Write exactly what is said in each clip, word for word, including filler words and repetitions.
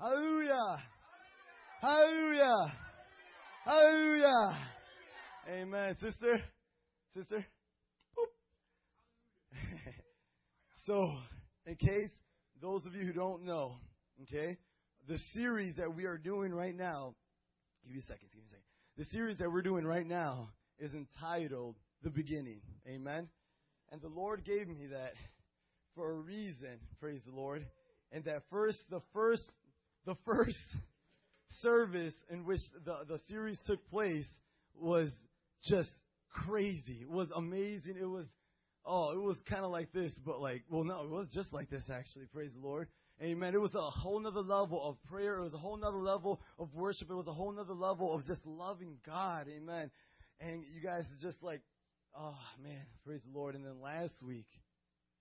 Hallelujah. Hallelujah. Hallelujah. Amen. Sister. Sister. So, in case those of you who don't know, okay, the series that we are doing right now, give me a second, give me a second. The series that we're doing right now is entitled The Beginning. Amen. And the Lord gave me that for a reason, praise the Lord. And that first, the first, the first service in which the, the series took place was just crazy. It was amazing. It was, oh, it was kind of like this, but like, well, no, it was just like this, actually, praise the Lord. Amen. It was a whole nother level of prayer. It was a whole nother level of worship. It was a whole nother level of just loving God. Amen. And you guys are just like, oh, man, praise the Lord. And then last week,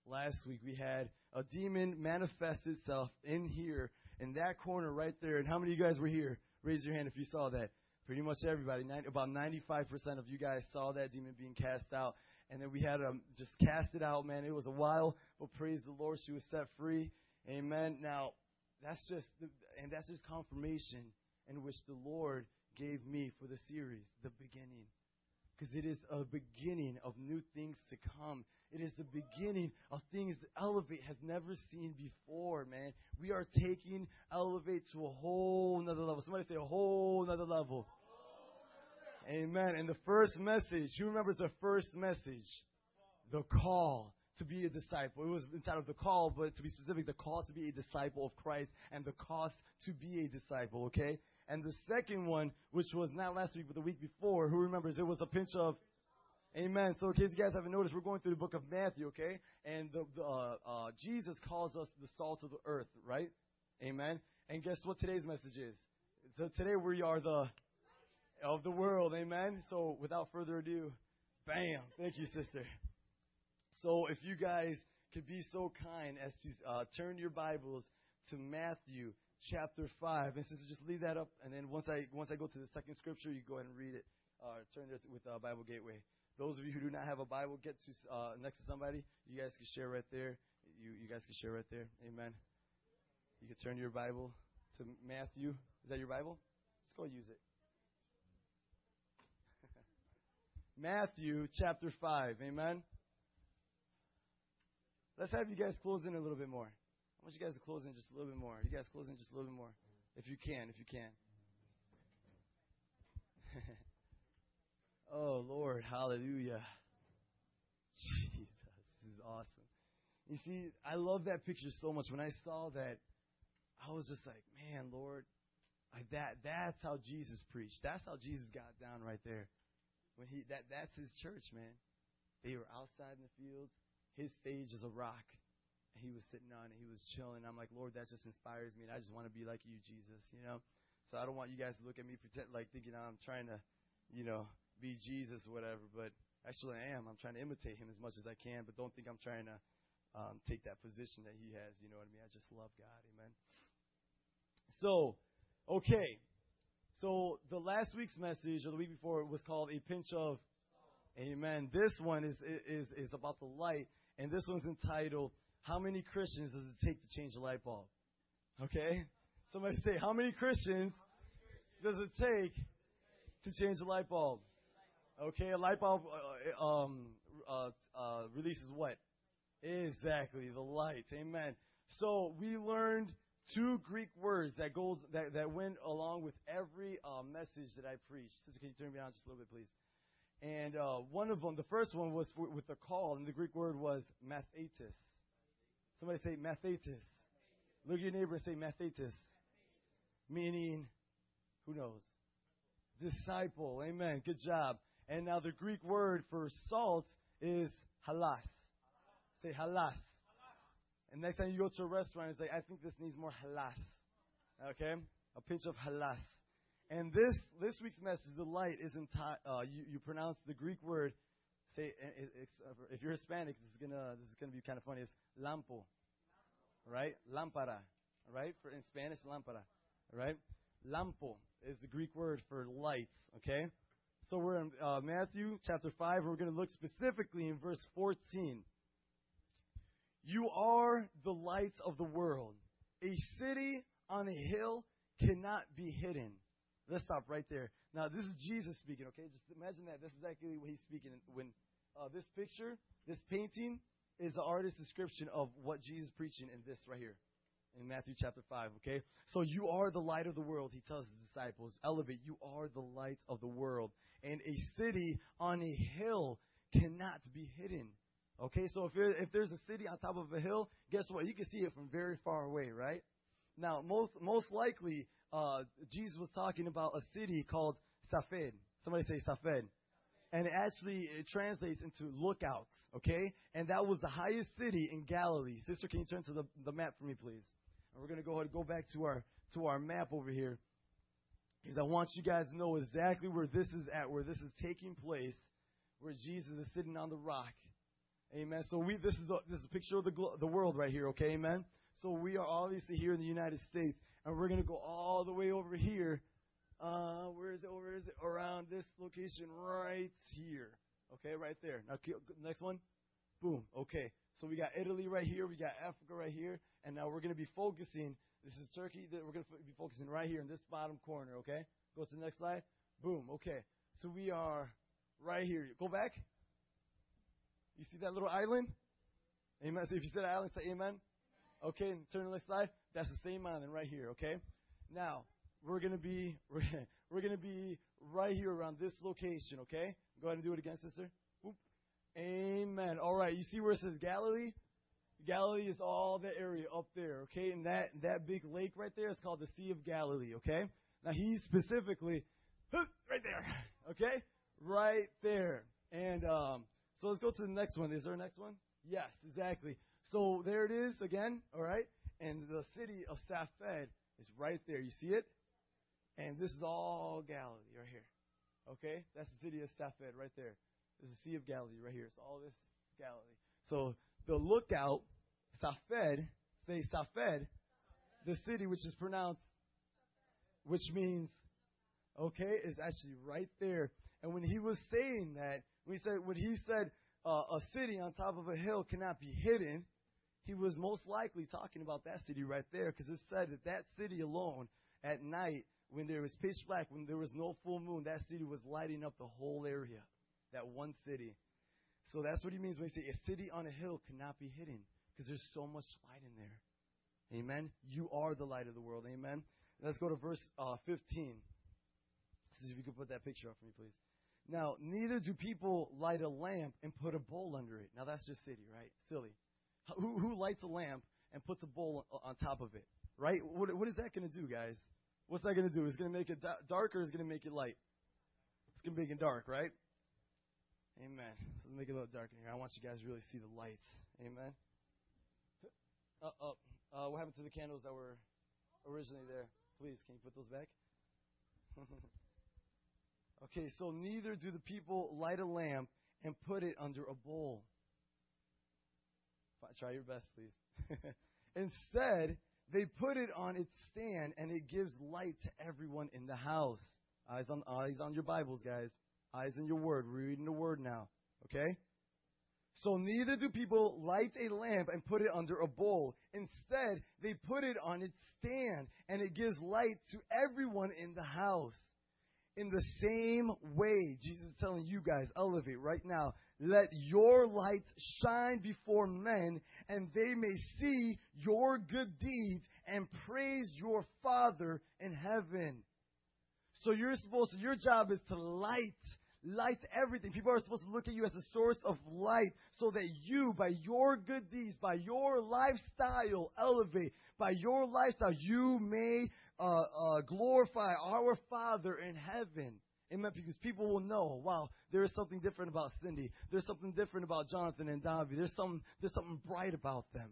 last week we had a demon manifest itself in here, in that corner right there. And how many of you guys were here? Raise your hand if you saw that. Pretty much everybody, about ninety-five percent of you guys saw that demon being cast out. And then we had um, just cast it out, man. It was a while, but praise the Lord, she was set free. Amen. Now, that's just the, and that's just confirmation in which the Lord gave me for the series, The Beginning. Because it is a beginning of new things to come. It is the beginning of things that Elevate has never seen before, man. We are taking Elevate to a whole nother level. Somebody say a whole nother level. Amen. And the first message, who remembers the first message? The call to be a disciple. It was entitled The Call, but to be specific, the call to be a disciple of Christ and the cost to be a disciple, okay? And the second one, which was not last week, but the week before, who remembers? It was a pinch of, amen. So in case you guys haven't noticed, we're going through the book of Matthew, okay? And the, the, uh, uh, Jesus calls us the salt of the earth, right? Amen. And guess what today's message is? So today we are the of the world, amen? So without further ado, bam. Thank you, sister. So if you guys could be so kind as to uh, turn your Bibles to Matthew chapter five. And sister, just leave that up. And then once I once I go to the second scripture, you go ahead and read it. Uh, turn it with uh, Bible Gateway. Those of you who do not have a Bible, get to uh, next to somebody. You guys can share right there. You you guys can share right there. Amen. You can turn your Bible to Matthew. Is that your Bible? Let's go use it. Matthew chapter five. Amen. Let's have you guys close in a little bit more. I want you guys to close in just a little bit more. You guys close in just a little bit more. If you can, if you can. Oh, Lord, hallelujah. Jesus, this is awesome. You see, I love that picture so much. When I saw that, I was just like, man, Lord, like that that's how Jesus preached. That's how Jesus got down right there. When he that that's his church, man. They were outside in the fields. His stage is a rock. And he was sitting on it. He was chilling. I'm like, Lord, that just inspires me. And I just want to be like you, Jesus, you know. So I don't want you guys to look at me pretend like thinking I'm trying to, you know, be Jesus or whatever. But actually I am. I'm trying to imitate him as much as I can. But don't think I'm trying to um, take that position that he has. You know what I mean? I just love God. Amen. So, okay. So the last week's message or the week before was called A Pinch of, amen. This one is is is about the light. And this one's entitled, How Many Christians Does It Take to Change a Light Bulb? Okay? Somebody say, how many Christians does it take to change a light bulb? Okay, a light bulb uh, um, uh, uh, releases what? Exactly, the light. Amen. So we learned two Greek words that goes that, that went along with every uh, message that I preached. Sister, can you turn me on just a little bit, please? And uh, one of them, the first one was for, with the call, and the Greek word was mathetes. Somebody say mathetes. Look at your neighbor and say mathetes. Meaning, who knows? Disciple. Amen. Good job. And now the Greek word for salt is halas. Say halas. And next time you go to a restaurant, it's like, I think this needs more halas. Okay? A pinch of halas. And this this week's message, the light, is enti- uh, you, you pronounce the Greek word. Say it, it's, if you're Hispanic, this is gonna this is gonna be kind of funny. It's lampo, right? Lámpara, right? For in Spanish, lámpara, right? Lampo is the Greek word for light. Okay, so we're in uh, Matthew chapter five. We're gonna look specifically in verse fourteen. You are the lights of the world. A city on a hill cannot be hidden. Let's stop right there. Now, this is Jesus speaking, okay? Just imagine that. That's exactly what he's speaking. When uh, this picture, this painting, is the artist's description of what Jesus is preaching in this right here in Matthew chapter five, okay? So you are the light of the world, he tells his disciples. Elevate, you are the light of the world. And a city on a hill cannot be hidden, okay? So if, you're, if there's a city on top of a hill, guess what? You can see it from very far away, right? Now, most most likely, uh, Jesus was talking about a city called Safed. Somebody say Safed. And it actually it translates into lookouts, okay? And that was the highest city in Galilee. Sister, can you turn to the, the map for me, please? And we're going to go ahead and go back to our to our map over here, because I want you guys to know exactly where this is at, where this is taking place, where Jesus is sitting on the rock. Amen. So we this is a, this is a picture of the glo- the world right here, okay? Amen. So we are obviously here in the United States, and we're going to go all the way over here. Uh, where is it? Where is it? Around this location right here. Okay, right there. Now, next one. Boom. Okay. So we got Italy right here. We got Africa right here. And now we're going to be focusing. This is Turkey. That we're going to be focusing right here in this bottom corner. Okay. Go to the next slide. Boom. Okay. So we are right here. Go back. You see that little island? Amen. So if you said island, say amen. Okay. And turn to the next slide. That's the same island right here. Okay. Now. We're gonna be we're, we're gonna be right here around this location, okay? Go ahead and do it again, sister. Oop. Amen. All right, you see where it says Galilee? Galilee is all the area up there, okay? And that that big lake right there is called the Sea of Galilee, okay? Now he's specifically right there, okay? Right there. And um, so let's go to the next one. Is there a next one? Yes, exactly. So there it is again, all right? And the city of Safed is right there. You see it? And this is all Galilee right here, okay? That's the city of Safed right there. This is the Sea of Galilee right here. It's all this Galilee. So the lookout, Safed, say Safed, the city which is pronounced, which means, okay, is actually right there. And when he was saying that, we said when he said uh, a city on top of a hill cannot be hidden, he was most likely talking about that city right there, because it said that that city alone at night, when there was pitch black, when there was no full moon, that city was lighting up the whole area, that one city. So that's what he means when he says a city on a hill cannot be hidden, because there's so much light in there. Amen? You are the light of the world. Amen? Let's go to verse uh, fifteen. See if you could put that picture up for me, please. Now, neither do people light a lamp and put a bowl under it. Now, that's just silly, right? Silly. Who, who lights a lamp and puts a bowl on top of it, right? What, what is that going to do, guys? What's that going to do? It's going to make it dark, or it's going to make it light? It's going to make it dark, right? Amen. Let's make it a little dark in here. I want you guys to really see the lights. Amen. Uh, uh, uh, what happened to the candles that were originally there? Please, can you put those back? Okay, so neither do the people light a lamp and put it under a bowl. Try your best, please. Instead, they put it on its stand, and it gives light to everyone in the house. Eyes on eyes on your Bibles, guys. Eyes in your word. We're reading the word now, okay? So neither do people light a lamp and put it under a bowl. Instead, they put it on its stand, and it gives light to everyone in the house. In the same way, Jesus is telling you guys, elevate right now. Let your light shine before men, and they may see your good deeds and praise your Father in heaven. So you're supposed to, your job is to light, light everything. People are supposed to look at you as a source of light, so that you, by your good deeds, by your lifestyle, elevate, by your lifestyle, you may uh, uh, glorify our Father in heaven. Amen. Because people will know, wow, there is something different about Cindy. There's something different about Jonathan and Davi. There's something, there's something bright about them.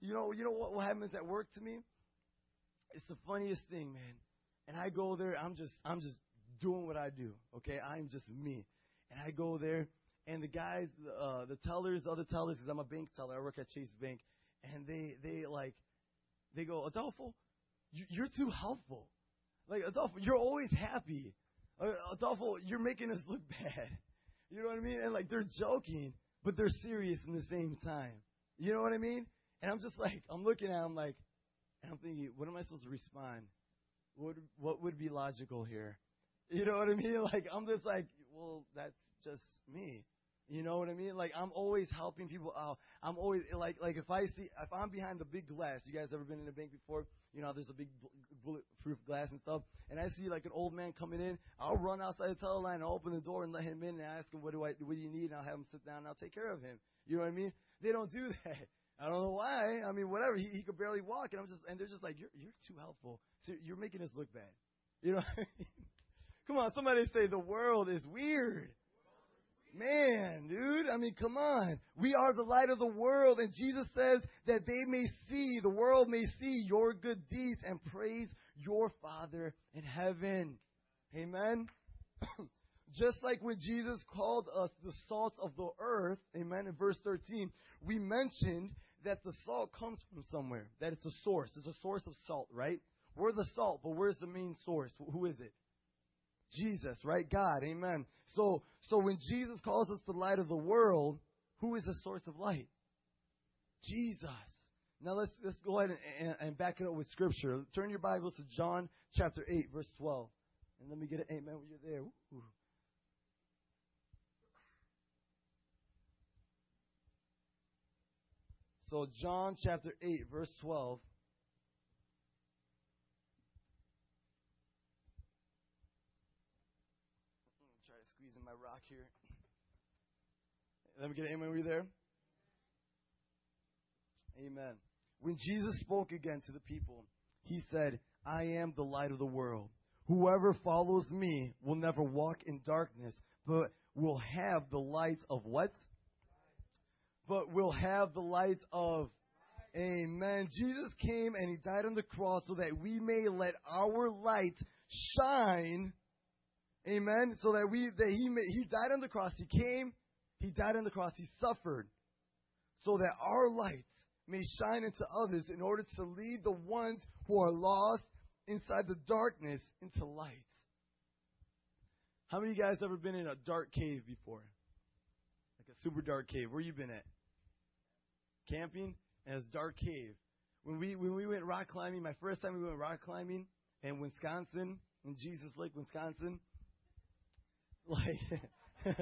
You know, you know what, what happens at work to me? It's the funniest thing, man. And I go there. I'm just, I'm just doing what I do. Okay, I'm just me. And I go there, and the guys, uh, the tellers, the other tellers, because I'm a bank teller. I work at Chase Bank, and they, they like, they go, Adolfo, you're too helpful. Like, Adolfo, you're always happy. Adolfo, you're making us look bad. You know what I mean? And, like, they're joking, but they're serious in the same time. You know what I mean? And I'm just like, I'm looking at them like, And I'm thinking, what am I supposed to respond? What, what would be logical here? You know what I mean? Like, I'm just like, well, that's just me. You know what I mean? Like, I'm always helping people out. I'm always, like, like if I see, if I'm behind the big glass, you guys ever been in a bank before? You know, there's a big bulletproof glass and stuff. And I see, like, an old man coming in. I'll run outside the teller line and open the door and let him in and ask him, what do I, what do you need? And I'll have him sit down and I'll take care of him. You know what I mean? They don't do that. I don't know why. I mean, whatever. He, he could barely walk. And I'm just, and they're just like, you're, you're too helpful. So you're making us look bad. You know what I mean? Come on, somebody say the world is weird. Man, dude, I mean, come on. We are the light of the world, and Jesus says that they may see, the world may see your good deeds and praise your Father in heaven. Amen? Just like when Jesus called us the salt of the earth, amen, in verse thirteen, we mentioned that the salt comes from somewhere, that it's a source. It's a source of salt, right? We're the salt, but where's the main source? Who is it? Jesus, right? God. Amen. So so when Jesus calls us the light of the world, who is the source of light? Jesus. Now let's let's go ahead and, and, and back it up with Scripture. Turn your Bibles to John chapter eight, verse twelve. And let me get an amen when you're there. Ooh. So John chapter eight, verse twelve. Rock here. Let me get an amen. Were you there? Amen. When Jesus spoke again to the people, he said, I am the light of the world. Whoever follows me will never walk in darkness, but will have the light of what? But will have the light of. Amen. Jesus came and he died on the cross so that we may let our light shine. Amen. So that we that he he died on the cross. He came. He died on the cross. He suffered, so that our light may shine into others, in order to lead the ones who are lost inside the darkness into light. How many of you guys ever been in a dark cave before? Like a super dark cave. Where you been at? Camping and it's dark cave. When we when we went rock climbing, my first time we went rock climbing in Wisconsin, in Jesus Lake, Wisconsin. Like,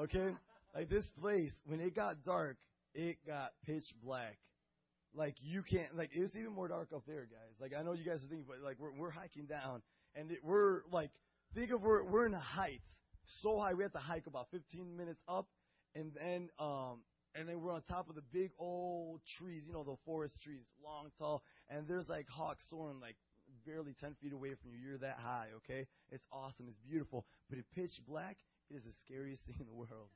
okay, like this place, when it got dark, it got pitch black. Like you can't, like it's even more dark up there, guys. Like I know you guys are thinking, but like we're we're hiking down, and it, we're like, think of we're we're in the heights, so high we have to hike about fifteen minutes up, and then um and then we're on top of the big old trees, you know the forest trees, long, tall, and there's like hawks soaring like. Barely ten feet away from you. You're that high, okay? It's awesome. It's beautiful. But in pitch black, it is the scariest thing in the world.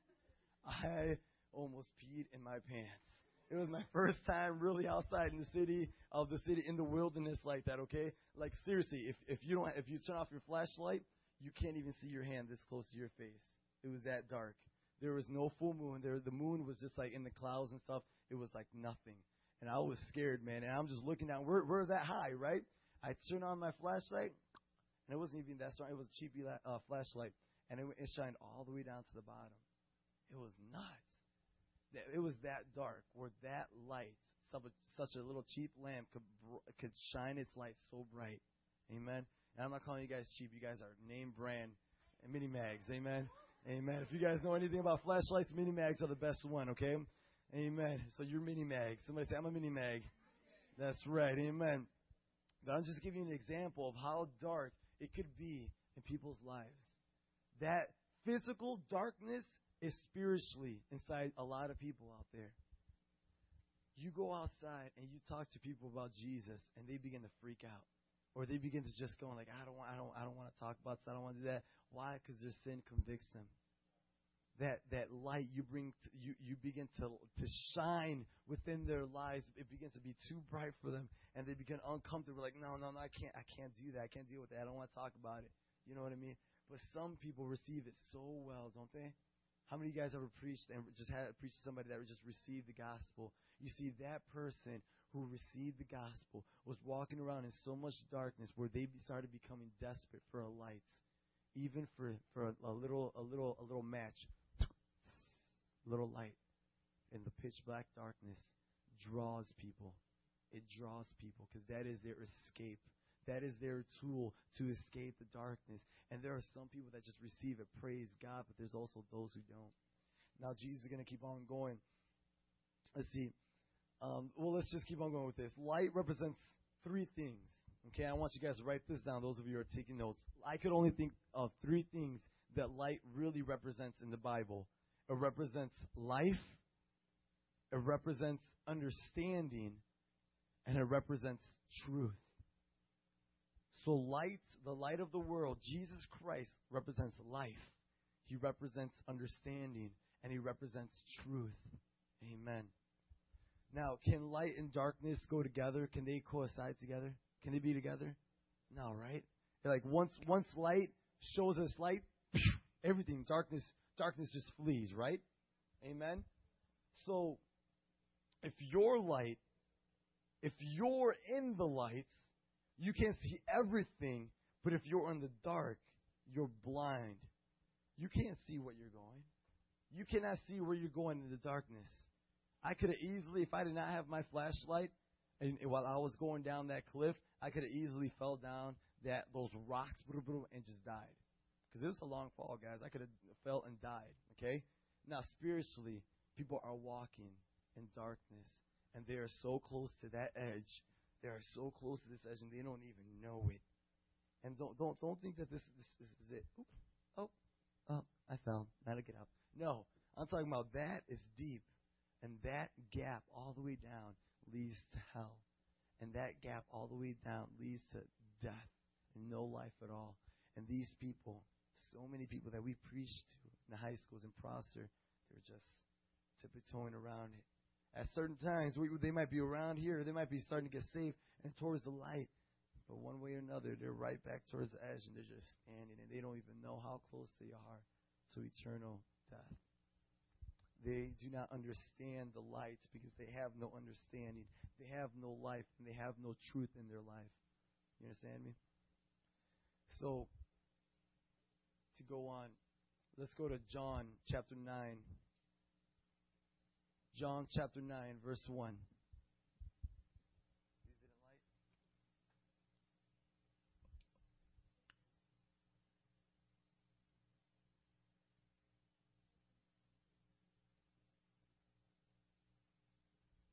I almost peed in my pants. It was my first time really outside in the city, of the city, in the wilderness like that, okay? Like, seriously, if, if you don't, if you turn off your flashlight, you can't even see your hand this close to your face. It was that dark. There was no full moon. There, the moon was just, like, in the clouds and stuff. It was, like, nothing. And I was scared, man. And I'm just looking down. We're, we're that high, right? I turned on my flashlight, and it wasn't even that strong. It was a cheapy uh, flashlight, and it, it shined all the way down to the bottom. It was nuts. It was that dark, where that light, such a little cheap lamp, could, could shine its light so bright. Amen? And I'm not calling you guys cheap. You guys are name brand mini-mags. Amen? Amen. If you guys know anything about flashlights, mini-mags are the best one, okay? Amen. So you're mini-mags. Somebody say, I'm a mini-mag. That's right. Amen. But I'm just giving you an example of how dark it could be in people's lives. That physical darkness is spiritually inside a lot of people out there. You go outside and you talk to people about Jesus, and they begin to freak out, or they begin to just go like, "I don't want, I don't, I don't want to talk about this. I don't want to do that." Why? Because their sin convicts them. That that light you bring, to, you you begin to to shine within their lives. It begins to be too bright for them, and they become uncomfortable. Like, no, no, no, I can't, I can't do that. I can't deal with that. I don't want to talk about it. You know what I mean? But some people receive it so well, don't they? How many of you guys ever preached and just had preached to somebody that just received the gospel? You see, that person who received the gospel was walking around in so much darkness where they started becoming desperate for a light, even for for a little a little a little match. Little light in the pitch black darkness draws people. it draws people because that is their escape. That is their tool to escape the darkness. And there are some people that just receive it, praise God, but there's also those who don't. Now, Jesus is going to keep on going. Let's see. Um, well, let's just keep on going with this. Light represents three things. Okay, I want you guys to write this down, those of you who are taking notes. I could only think of three things that light really represents in the Bible. It represents life, it represents understanding, and it represents truth. So light, the light of the world, Jesus Christ, represents life. He represents understanding, and he represents truth. Amen. Now, can light and darkness go together? Can they coincide together? Can they be together? No, right? They're like once once light shows us light, everything, darkness, darkness just flees, right? Amen? So if you're light, if you're in the light, you can't see everything, but if you're in the dark, you're blind. You can't see where you're going. You cannot see where you're going in the darkness. I could have easily, if I did not have my flashlight, and while I was going down that cliff, I could have easily fell down that those rocks and just died. Because it was a long fall, guys. I could have fell and died, okay? Now, spiritually, people are walking in darkness, and they are so close to that edge. They are so close to this edge, and they don't even know it. And don't don't don't think that this, this, this is it. Oop, oh, oh, I fell. Now to get up. No, I'm talking about that is deep, and that gap all the way down leads to hell. And that gap all the way down leads to death and no life at all. And these people, so many people that we preached to in the high schools in Prosser, they were just tiptoeing around it. At certain times, we, they might be around here. They might be starting to get saved and towards the light. But one way or another, they're right back towards the edge, and they're just standing, and they don't even know how close they are to eternal death. They do not understand the light because they have no understanding. They have no life, and they have no truth in their life. You understand me? So, to go on, let's go to John chapter nine. John chapter nine, verse one.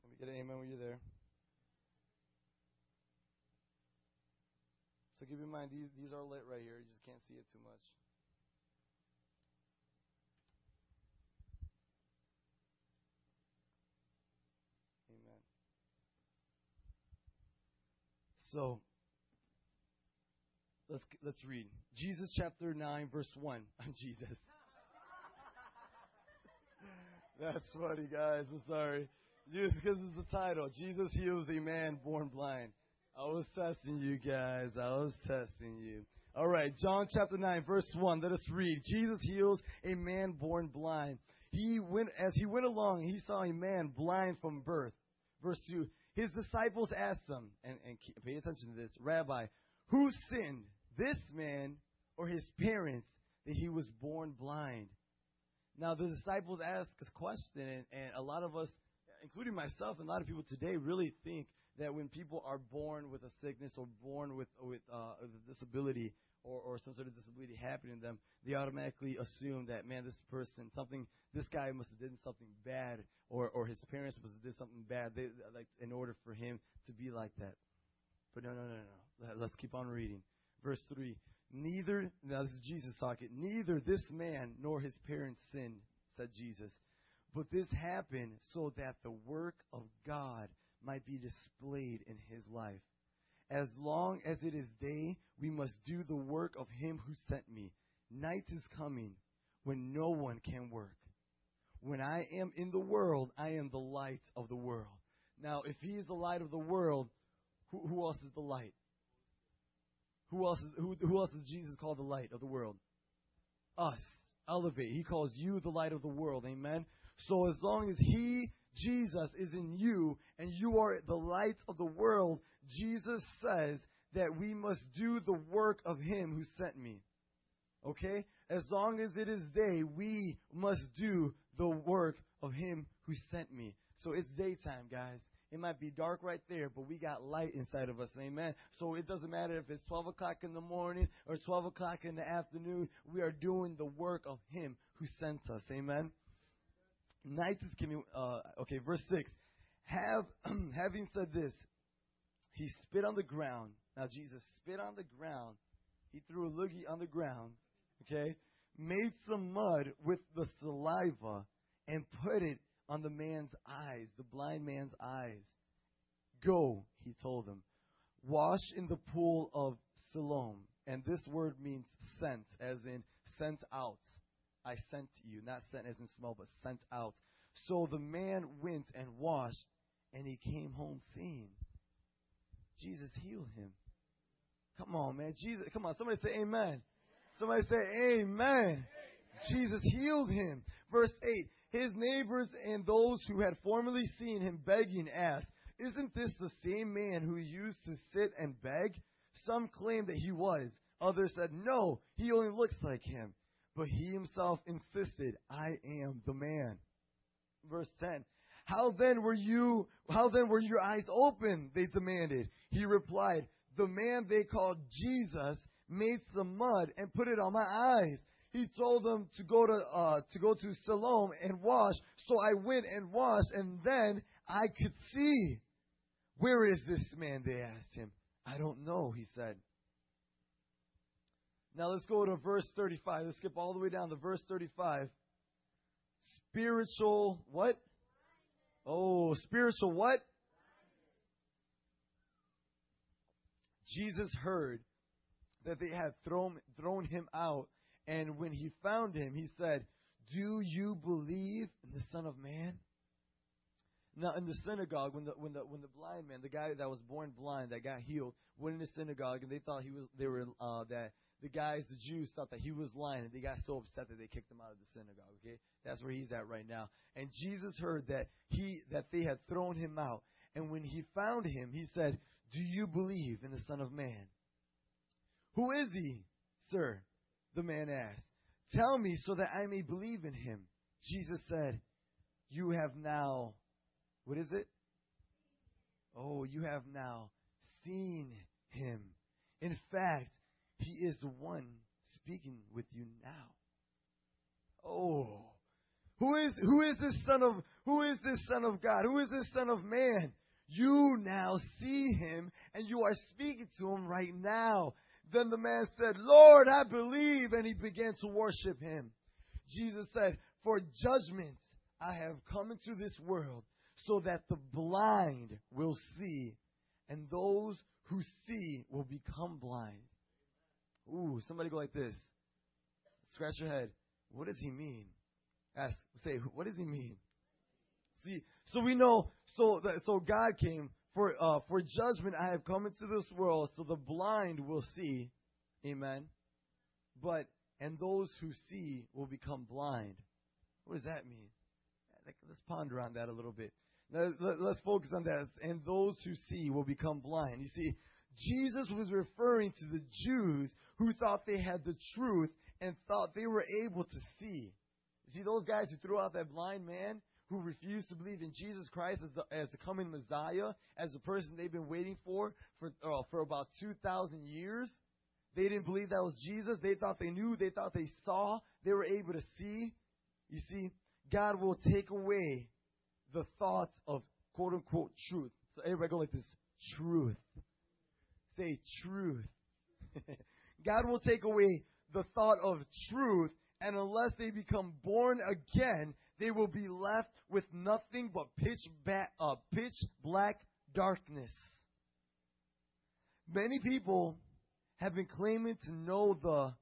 Let me get an amen when you're there. So keep in mind, these, these are lit right here. You just can't see it too much. So, let's let's read. Jesus chapter nine, verse one. I'm Jesus. That's funny, guys. I'm sorry. Just because it's the title. Jesus heals a man born blind. I was testing you guys. I was testing you. All right. John chapter nine, verse one. Let us read. Jesus heals a man born blind. He went as he went along, he saw a man blind from birth. Verse two. His disciples asked him, and, and pay attention to this, Rabbi, who sinned, this man or his parents, that he was born blind? Now, the disciples asked this question, and, and a lot of us, including myself and a lot of people today, really think that when people are born with a sickness or born with, with uh, a disability or, or some sort of disability happening to them, they automatically assume that, man, this person, something, this guy must have done something bad. Or, or his parents must have did something bad. They, like, in order for him to be like that. But no, no, no, no. Let's keep on reading. Verse three. Neither, now this is Jesus talking. Neither this man nor his parents sinned, said Jesus. But this happened so that the work of God might be displayed in his life. As long as it is day, we must do the work of him who sent me. Night is coming when no one can work. When I am in the world, I am the light of the world. Now, if he is the light of the world, who, who else is the light? Who else is who, who else is Jesus called the light of the world? Us. Elevate. He calls you the light of the world. Amen? So as long as he, Jesus, is in you and you are the light of the world, Jesus says that we must do the work of him who sent me. Okay? As long as it is day, we must do the work of him who sent me. So it's daytime, guys. It might be dark right there, but we got light inside of us. Amen. So it doesn't matter if it's twelve o'clock in the morning or twelve o'clock in the afternoon. We are doing the work of Him who sent us. Amen. Nights is coming. Uh, okay, verse six. Have having said this, he spit on the ground. Now Jesus spit on the ground. He threw a loogie on the ground. Okay, made some mud with the saliva and put it on the man's eyes, the blind man's eyes. Go, he told him, wash in the pool of Siloam. And this word means sent, as in sent out. I sent you, not sent as in smell, but sent out. So the man went and washed, and he came home seeing. Jesus healed him. Come on, man. Jesus, come on. Somebody say amen. Somebody say amen. Amen. Jesus healed him. Verse eight. His neighbors and those who had formerly seen him begging asked, isn't this the same man who used to sit and beg? Some claimed that he was. Others said, no, he only looks like him. But he himself insisted, I am the man. Verse ten. How then were you, how then were your eyes open? They demanded. He replied, the man they called Jesus made some mud and put it on my eyes. He told them to go to uh, to go to Siloam and wash. So I went and washed, and then I could see. Where is this man? They asked him. I don't know, he said. Now let's go to verse thirty-five. Let's skip all the way down to verse thirty-five. Spiritual what? Oh, spiritual what? Jesus heard that they had thrown thrown him out. And when he found him, he said, do you believe in the Son of Man? Now, in the synagogue, when the when the when the blind man, the guy that was born blind, that got healed, went in the synagogue, and they thought he was they were uh, that the guys, the Jews, thought that he was lying, and they got so upset that they kicked him out of the synagogue. Okay, that's where he's at right now. And Jesus heard that he that they had thrown him out, and when he found him, he said, do you believe in the Son of Man? Who is he, sir? The man asked. Tell me so that I may believe in him. Jesus said, you have now, what is it? Oh, you have now seen him. In fact, he is the one speaking with you now. Oh, who is who is this son of who is this son of God? Who is this Son of Man? You now see him and you are speaking to him right now. Then the man said, Lord, I believe. And he began to worship him. Jesus said, for judgment I have come into this world so that the blind will see and those who see will become blind. Ooh, somebody go like this. Scratch your head. What does he mean? Ask, say, what does he mean? See, so we know, so, that, so God came. For uh, for judgment I have come into this world, so the blind will see, amen, but, and those who see will become blind. What does that mean? Let's ponder on that a little bit. Now, let's focus on that. And those who see will become blind. You see, Jesus was referring to the Jews who thought they had the truth and thought they were able to see. You see, those guys who threw out that blind man, who refused to believe in Jesus Christ as the, as the coming Messiah, as the person they've been waiting for for, uh, for about two thousand years. They didn't believe that was Jesus. They thought they knew. They thought they saw. They were able to see. You see, God will take away the thoughts of quote-unquote truth. So everybody go like this, truth. Say truth. God will take away the thought of truth, and unless they become born again, they will be left with nothing but pitch, ba- uh, pitch black darkness. Many people have been claiming to know the...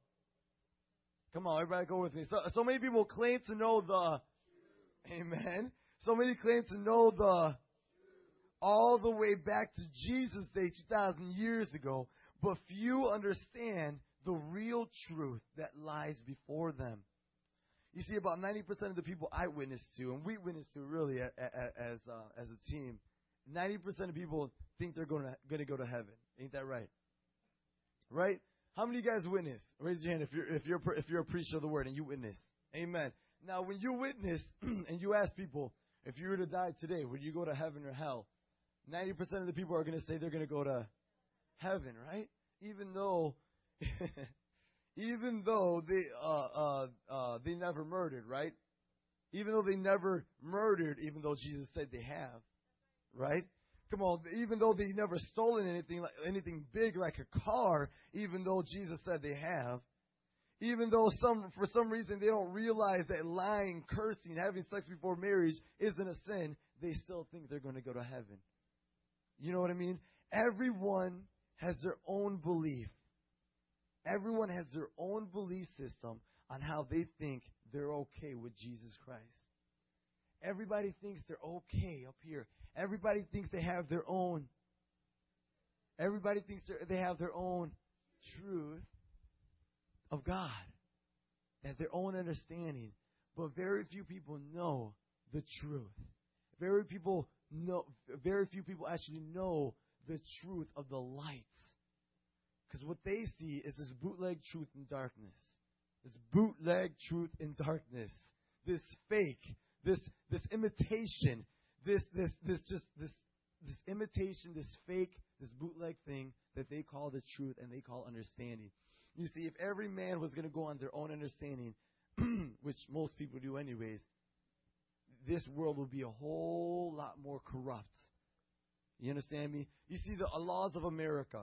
Come on, everybody go with me. So, so many people claim to know the... Amen. So many claim to know the... All the way back to Jesus' day two thousand years ago. But few understand the real truth that lies before them. You see, about ninety percent of the people I witnessed to, and we witnessed to really as as, uh, as a team, ninety percent of people think they're going to going to go to heaven. Ain't that right? Right? How many of you guys witnessed? Raise your hand if you're if you're if you're a preacher of the word and you witness. Amen. Now, when you witness and you ask people, if you were to die today, would you go to heaven or hell? ninety percent of the people are going to say they're going to go to heaven, right? Even though, even though they uh, uh, uh, they never murdered, right? Even though they never murdered, even though Jesus said they have, right? Come on, even though they never stolen anything, like, anything big like a car, even though Jesus said they have, even though some for some reason they don't realize that lying, cursing, having sex before marriage isn't a sin, they still think they're going to go to heaven. You know what I mean? Everyone has their own belief. Everyone has their own belief system on how they think they're okay with Jesus Christ. Everybody thinks they're okay up here. Everybody thinks they have their own. Everybody thinks they have their own truth of God. That's their own understanding. But very few people know the truth. Very people know. Very few people actually know the truth of the light. Because what they see is this bootleg truth in darkness. This bootleg truth in darkness. This fake. This this imitation. This this this just this this imitation, this fake, this bootleg thing that they call the truth and they call understanding. You see, if every man was going to go on their own understanding, which most people do anyways, this world would be a whole lot more corrupt. You understand me? You see, the laws of America.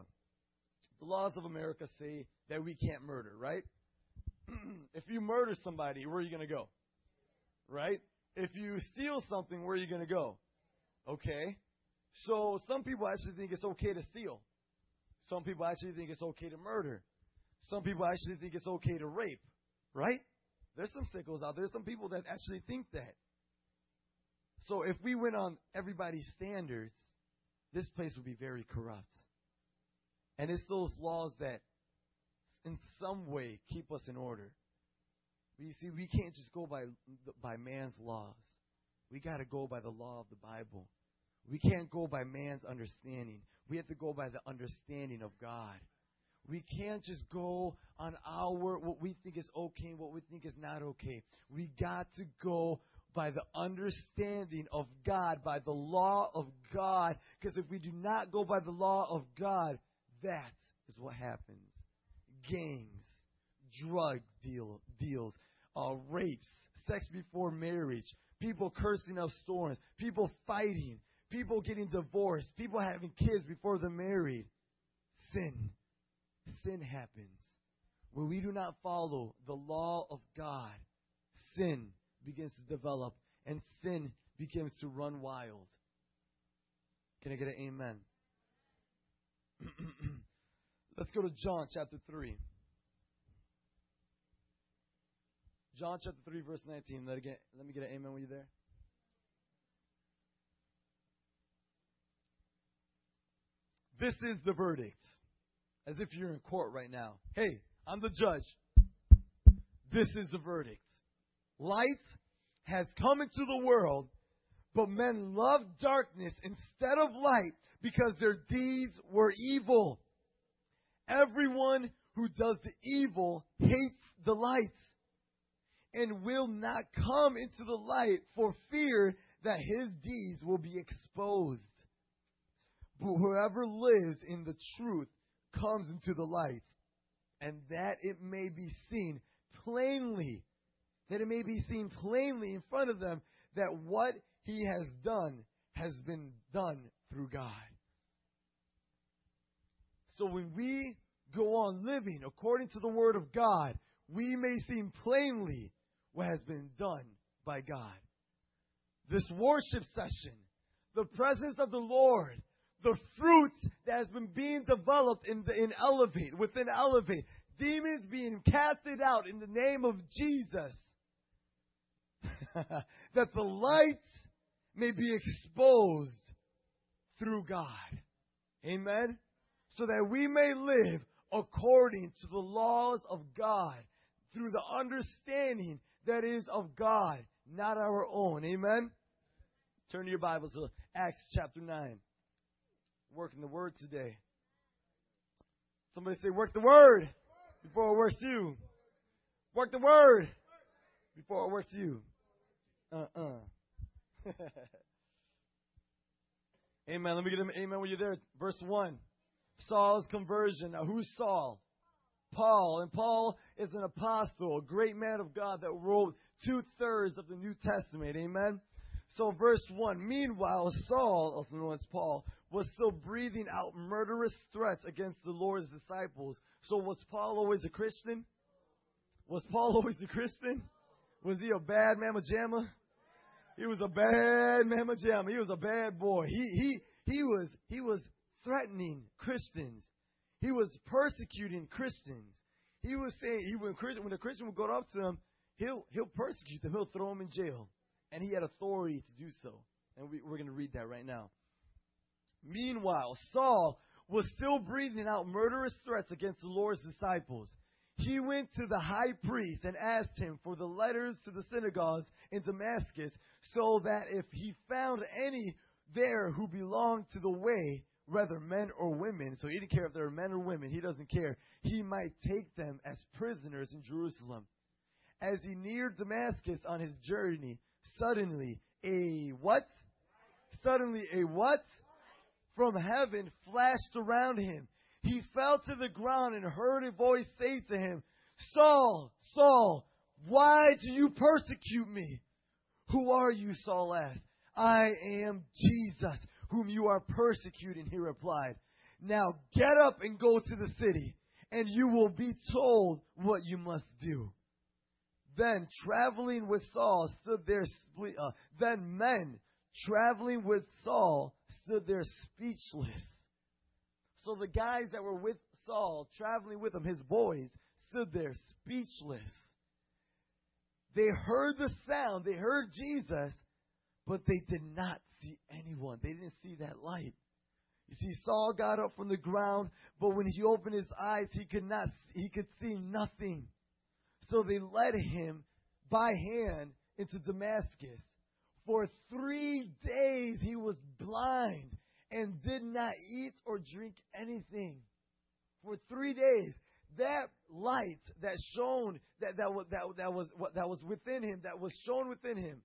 The laws of America say that we can't murder, right? If you murder somebody, where are you going to go? Right? If you steal something, where are you going to go? Okay. So some people actually think it's okay to steal. Some people actually think it's okay to murder. Some people actually think it's okay to rape. Right? There's some sickos out there. There's some people that actually think that. So if we went on everybody's standards, this place would be very corrupt. And it's those laws that in some way keep us in order. But you see, we can't just go by by man's laws. We got to go by the law of the Bible. We can't go by man's understanding. We have to go by the understanding of God. We can't just go on our what we think is okay and what we think is not okay. We got to go by the understanding of God, by the law of God. Because if we do not go by the law of God, that is what happens. Gangs, drug deal, deals, uh, rapes, sex before marriage, people cursing up storms, people fighting, people getting divorced, people having kids before they're married. Sin. Sin happens. When we do not follow the law of God, sin begins to develop and sin begins to run wild. Can I get an amen? Let's go to John chapter three. John chapter three, verse nineteen. Let, again, let me get an amen with you there. This is the verdict. As if you're in court right now. Hey, I'm the judge. This is the verdict. Light has come into the world, but men loved darkness instead of light because their deeds were evil. Everyone who does the evil hates the light and will not come into the light for fear that his deeds will be exposed. But whoever lives in the truth comes into the light, and that it may be seen plainly, that it may be seen plainly in front of them that what he has done has been done through God. So when we go on living according to the word of God, we may see plainly what has been done by God. This worship session, the presence of the Lord, the fruit that has been being developed in the, in Elevate, within Elevate, demons being casted out in the name of Jesus. That the light may be exposed through God. Amen? So that we may live according to the laws of God, through the understanding that is of God, not our own. Amen? Turn to your Bibles to Acts chapter nine. Working the Word today. Somebody say, work the Word before it works you. Work the Word before it works you. Uh-uh. Amen. Let me get him. Amen. Were you there? Verse one. Saul's conversion. Now, who's Saul? Paul. And Paul is an apostle, a great man of God that wrote two-thirds of the New Testament. Amen. So verse one, meanwhile, Saul, also known as Paul, was still breathing out murderous threats against the Lord's disciples. So was Paul always a Christian? Was Paul always a Christian? Was he a bad mamma jamma? He was a bad mamma jamma. He was a bad boy. He he he was he was threatening Christians. He was persecuting Christians. He was saying he when Christian when a Christian would go up to him, he'll he'll persecute them. He'll throw them in jail. And he had authority to do so. And we, we're going to read that right now. Meanwhile, Saul was still breathing out murderous threats against the Lord's disciples. He went to the high priest and asked him for the letters to the synagogues in Damascus, so that if he found any there who belonged to the way, whether men or women, so he didn't care if they were men or women, he doesn't care, he might take them as prisoners in Jerusalem. As he neared Damascus on his journey, Suddenly a what? Suddenly a what? From heaven flashed around him. He fell to the ground and heard a voice say to him, Saul, Saul, why do you persecute me? Who are you? Saul asked. I am Jesus, whom you are persecuting, he replied. Now get up and go to the city, and you will be told what you must do. Then traveling with Saul stood there. Uh, then men traveling with Saul stood there speechless. So the guys that were with Saul, traveling with him, his boys, stood there speechless. They heard the sound. They heard Jesus, but they did not see anyone. They didn't see that light. You see, Saul got up from the ground, but when he opened his eyes, he could not. He could see nothing. So they led him by hand into Damascus. For three days he was blind and did not eat or drink anything. For three days, that light that shone, that, that, was, that, that, was, that was within him, that was shown within him,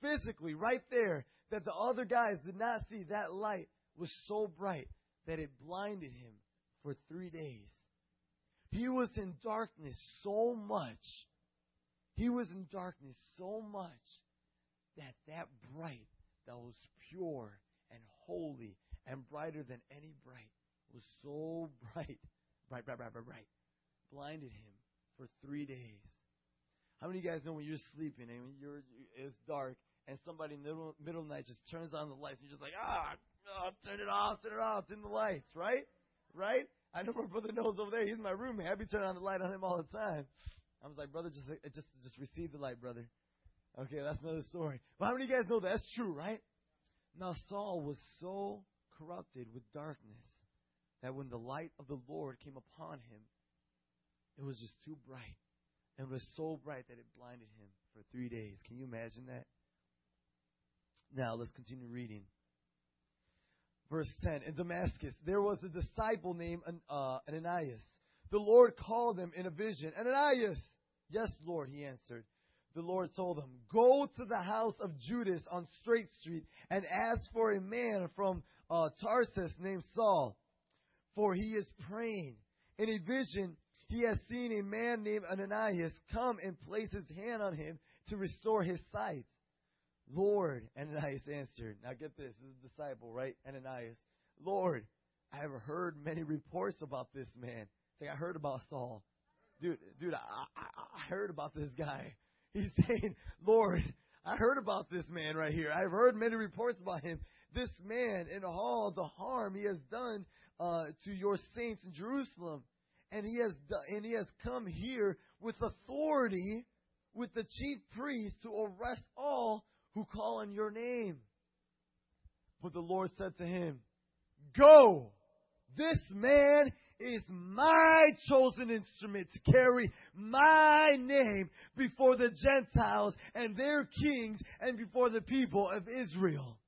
physically right there, that the other guys did not see, that light was so bright that it blinded him for three days. He was in darkness so much. He was in darkness so much that that bright that was pure and holy and brighter than any bright was so bright, bright, bright, bright, bright, bright, blinded him for three days. How many of you guys know when you're sleeping and when you're it's dark and somebody in the middle, middle of the night just turns on the lights and you're just like, ah, oh, turn it off, turn it off, turn the lights, right? Right? I know my brother knows over there. He's my roommate. I be turning on the light on him all the time. I was like, brother, just just just receive the light, brother. Okay, that's another story. But how many of you guys know that? That's true, right? Now, Saul was so corrupted with darkness that when the light of the Lord came upon him, it was just too bright. And it was so bright that it blinded him for three days. Can you imagine that? Now, let's continue reading. Verse ten, in Damascus, there was a disciple named uh, Ananias. The Lord called him in a vision. Ananias! Yes, Lord, he answered. The Lord told him, go to the house of Judas on Straight Street and ask for a man from uh, Tarsus named Saul, for he is praying. In a vision, he has seen a man named Ananias come and place his hand on him to restore his sight. Lord, Ananias answered. Now get this, this is a disciple, right? Ananias. Lord, I have heard many reports about this man. It's like I heard about Saul. Dude, dude, I, I, I heard about this guy. He's saying, Lord, I heard about this man right here. I've heard many reports about him. This man and all the harm he has done uh, to your saints in Jerusalem. And he has done, and he has come here with authority with the chief priests to arrest all who call on your name. But the Lord said to him, go! This man is my chosen instrument to carry my name before the Gentiles and their kings and before the people of Israel.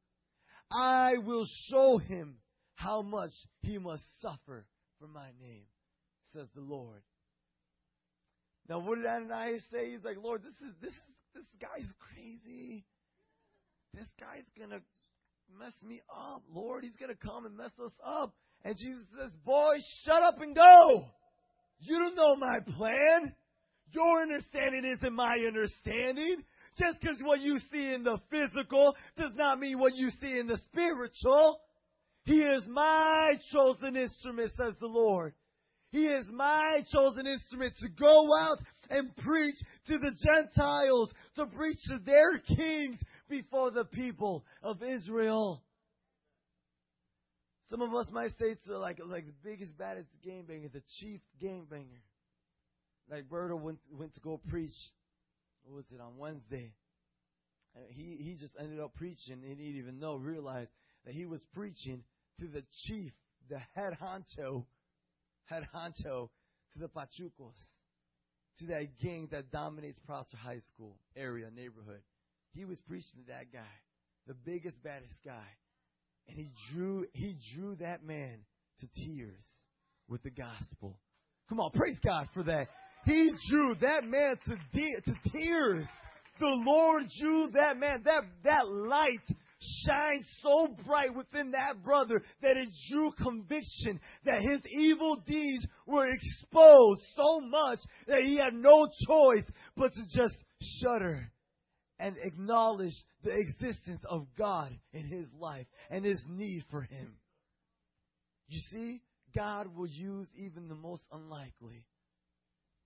I will show him how much he must suffer for my name, says the Lord. Now, what did Ananias say? He's like, Lord, this is this this guy's crazy. This guy's going to mess me up. Lord, he's going to come and mess us up. And Jesus says, boy, shut up and go. You don't know my plan. Your understanding isn't my understanding. Just because what you see in the physical does not mean what you see in the spiritual. He is my chosen instrument, says the Lord. He is my chosen instrument to go out and preach to the Gentiles, to preach to their kings before the people of Israel. Some of us might say it's like, like the biggest, baddest gangbanger, the chief gangbanger. Like Berto went, went to go preach, what was it, on Wednesday. And he, he just ended up preaching, and he didn't even know, realize that he was preaching to the chief, the head honcho, head honcho, to the Pachucos, to that gang that dominates Prosser High School area, neighborhood. He was preaching to that guy, the biggest, baddest guy. And he drew he drew that man to tears with the gospel. Come on, praise God for that. He drew that man to de- to tears. The Lord drew that man. That, that light shines so bright within that brother that it drew conviction that his evil deeds were exposed so much that he had no choice but to just shudder and acknowledge the existence of God in his life and his need for him. You see, God will use even the most unlikely.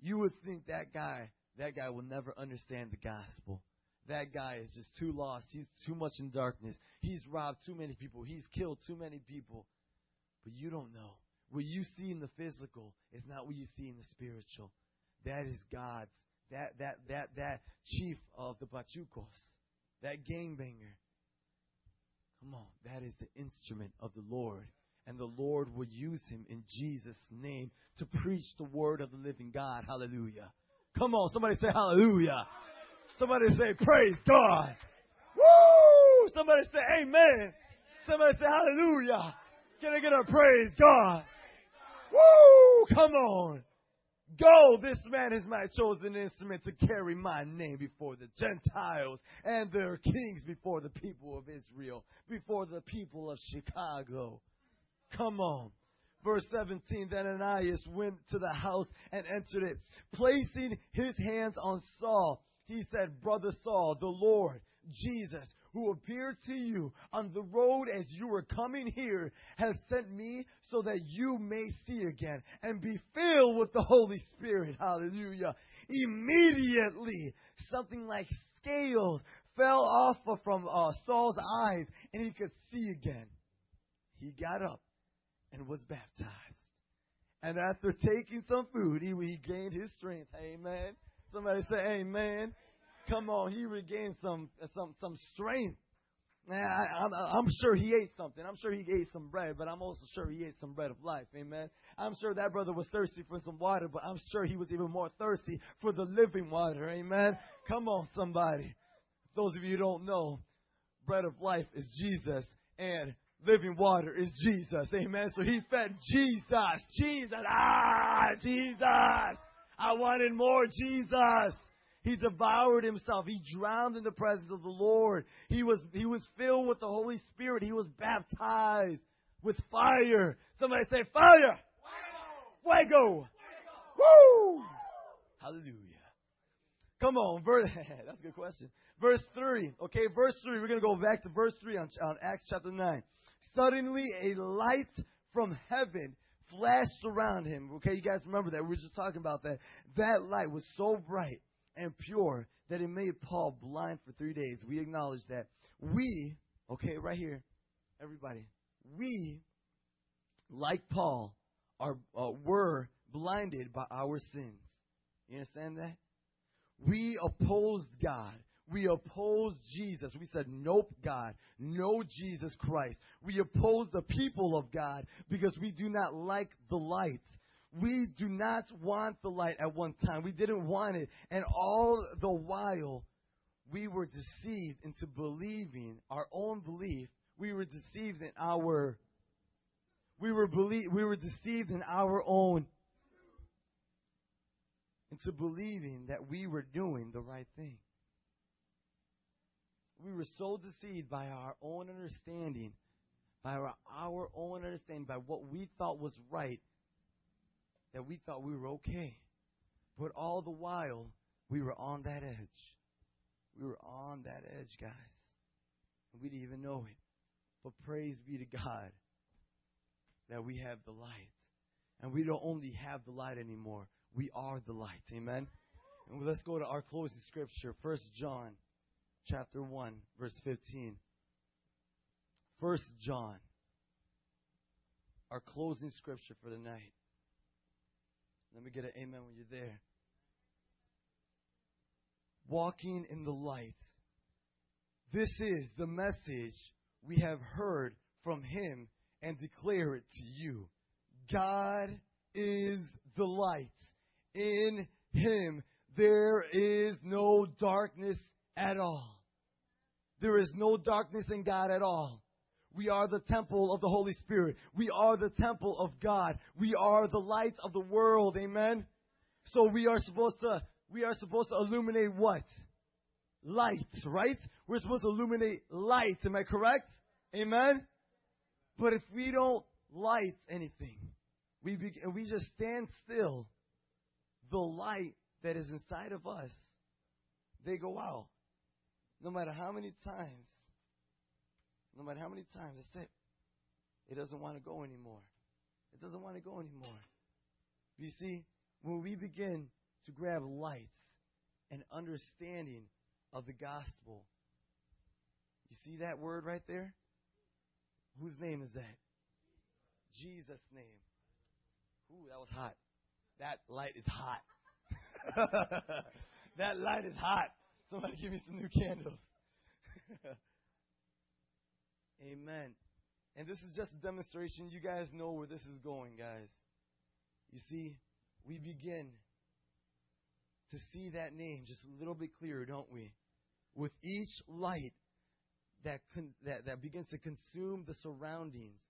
You would think that guy, that guy will never understand the gospel. That guy is just too lost. He's too much in darkness. He's robbed too many people. He's killed too many people. But you don't know. What you see in the physical is not what you see in the spiritual. That is God's. That that that that chief of the Pachucos, that gangbanger. Come on, that is the instrument of the Lord. And the Lord will use him in Jesus' name to preach the word of the living God. Hallelujah. Come on, somebody say hallelujah. Somebody say praise God. Woo! Somebody say amen. Somebody say hallelujah. Can I get a praise God? Woo! Come on. Go, this man is my chosen instrument to carry my name before the Gentiles and their kings, before the people of Israel, before the people of Chicago. Come on. Verse seventeen, then Ananias went to the house and entered it. Placing his hands on Saul, he said, Brother Saul, the Lord Jesus, who appeared to you on the road as you were coming here, has sent me so that you may see again and be filled with the Holy Spirit. Hallelujah. Immediately, something like scales fell off from uh, Saul's eyes, and he could see again. He got up and was baptized. And after taking some food, he, he gained his strength. Amen. Somebody say amen. Come on, he regained some some some strength. Now, I, I'm, I'm sure he ate something. I'm sure he ate some bread, but I'm also sure he ate some bread of life. Amen. I'm sure that brother was thirsty for some water, but I'm sure he was even more thirsty for the living water. Amen. Come on, somebody. Those of you who don't know, bread of life is Jesus, and living water is Jesus. Amen. So he fed Jesus. Jesus. Ah, Jesus. I wanted more Jesus. He devoured himself. He drowned in the presence of the Lord. He was, he was filled with the Holy Spirit. He was baptized with fire. Somebody say fire. Fuego. Fuego. Fuego. Woo. Hallelujah. Come on. Verse, that's a good question. Verse three. Okay, verse three. We're going to go back to verse three on, on Acts chapter nine. Suddenly a light from heaven flashed around him. Okay, you guys remember that. We were just talking about that. That light was so bright and pure that it made Paul blind for three days. We acknowledge that. We, okay, right here, everybody, we, like Paul, are uh, were blinded by our sins. You understand that? We opposed God. We opposed Jesus. We said, nope, God, no Jesus Christ. We opposed the people of God because we do not like the light. We do not want the light at one time. We didn't want it. And all the while, we were deceived into believing our own belief. We were deceived in our, we were believe, we were deceived in our own, into believing that we were doing the right thing. we were so deceived by our own understanding, by our, our own understanding, by what we thought was right, that we thought we were okay. But all the while, we were on that edge. We were on that edge, guys. And we didn't even know it. But praise be to God that we have the light. And we don't only have the light anymore. We are the light. Amen? And let's go to our closing scripture. First John chapter one, verse fifteen. First John. Our closing scripture for the night. Let me get an amen when you're there. Walking in the light. This is the message we have heard from him and declare it to you. God is the light. In him there is no darkness at all. There is no darkness in God at all. We are the temple of the Holy Spirit. We are the temple of God. We are the light of the world. Amen. So we are supposed to we are supposed to illuminate what? Light, right? We're supposed to illuminate light. Am I correct? Amen. But if we don't light anything, we be, we just stand still, the light that is inside of us, they go out. No matter how many times, no matter how many times, that's it. It doesn't want to go anymore. It doesn't want to go anymore. You see, when we begin to grab light and understanding of the gospel, you see that word right there? Whose name is that? Jesus' name. Ooh, that was hot. That light is hot. That light is hot. Somebody give me some new candles. Amen. And this is just a demonstration. You guys know where this is going, guys. You see, we begin to see that name just a little bit clearer, don't we? With each light that con- that, that begins to consume the surroundings,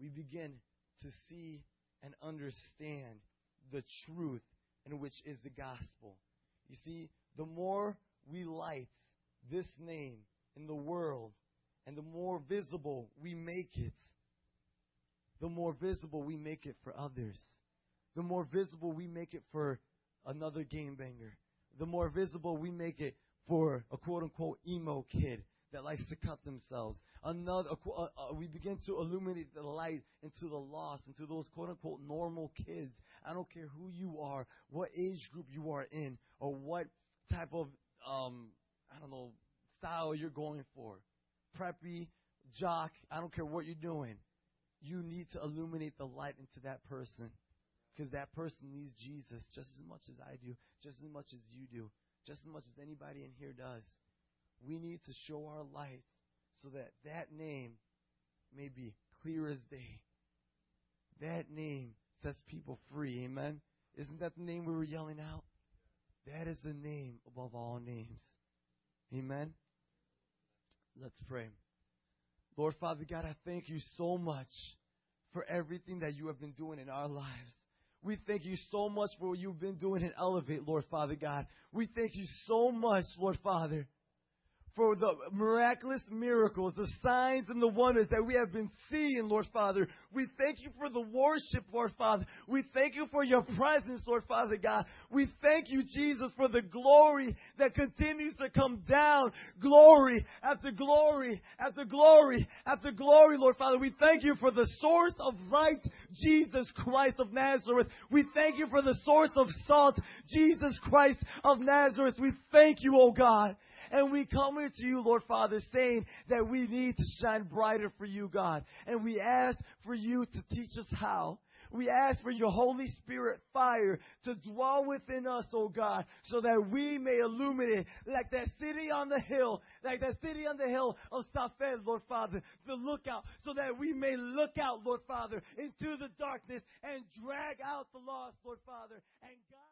we begin to see and understand the truth in which is the gospel. You see, the more we light this name in the world, and the more visible we make it, the more visible we make it for others. The more visible we make it for another game banger. The more visible we make it for a quote-unquote emo kid that likes to cut themselves. Another, uh, uh, we begin to illuminate the light into the lost, into those quote-unquote normal kids. I don't care who you are, what age group you are in, or what type of, um, I don't know, style you're going for. Preppy, jock, I don't care what you're doing. You need to illuminate the light into that person, because that person needs Jesus just as much as I do, just as much as you do, just as much as anybody in here does. We need to show our light, so that that name may be clear as day. That name sets people free. Amen? Isn't that the name we were yelling out? That is the name above all names. Amen? Let's pray. Lord, Father God, I thank you so much for everything that you have been doing in our lives. We thank you so much for what you've been doing in Elevate, Lord, Father God. We thank you so much, Lord, Father, for the miraculous miracles, the signs and the wonders that we have been seeing, Lord Father. We thank you for the worship, Lord Father. We thank you for your presence, Lord Father God. We thank you, Jesus, for the glory that continues to come down. Glory after glory after glory after glory, Lord Father. We thank you for the source of light, Jesus Christ of Nazareth. We thank you for the source of salt, Jesus Christ of Nazareth. We thank you, oh God. And we come here to you, Lord Father, saying that we need to shine brighter for you, God. And we ask for you to teach us how. We ask for your Holy Spirit fire to dwell within us, oh God, so that we may illuminate like that city on the hill, like that city on the hill of Safed, Lord Father, the lookout, so that we may look out, Lord Father, into the darkness and drag out the lost, Lord Father, and God.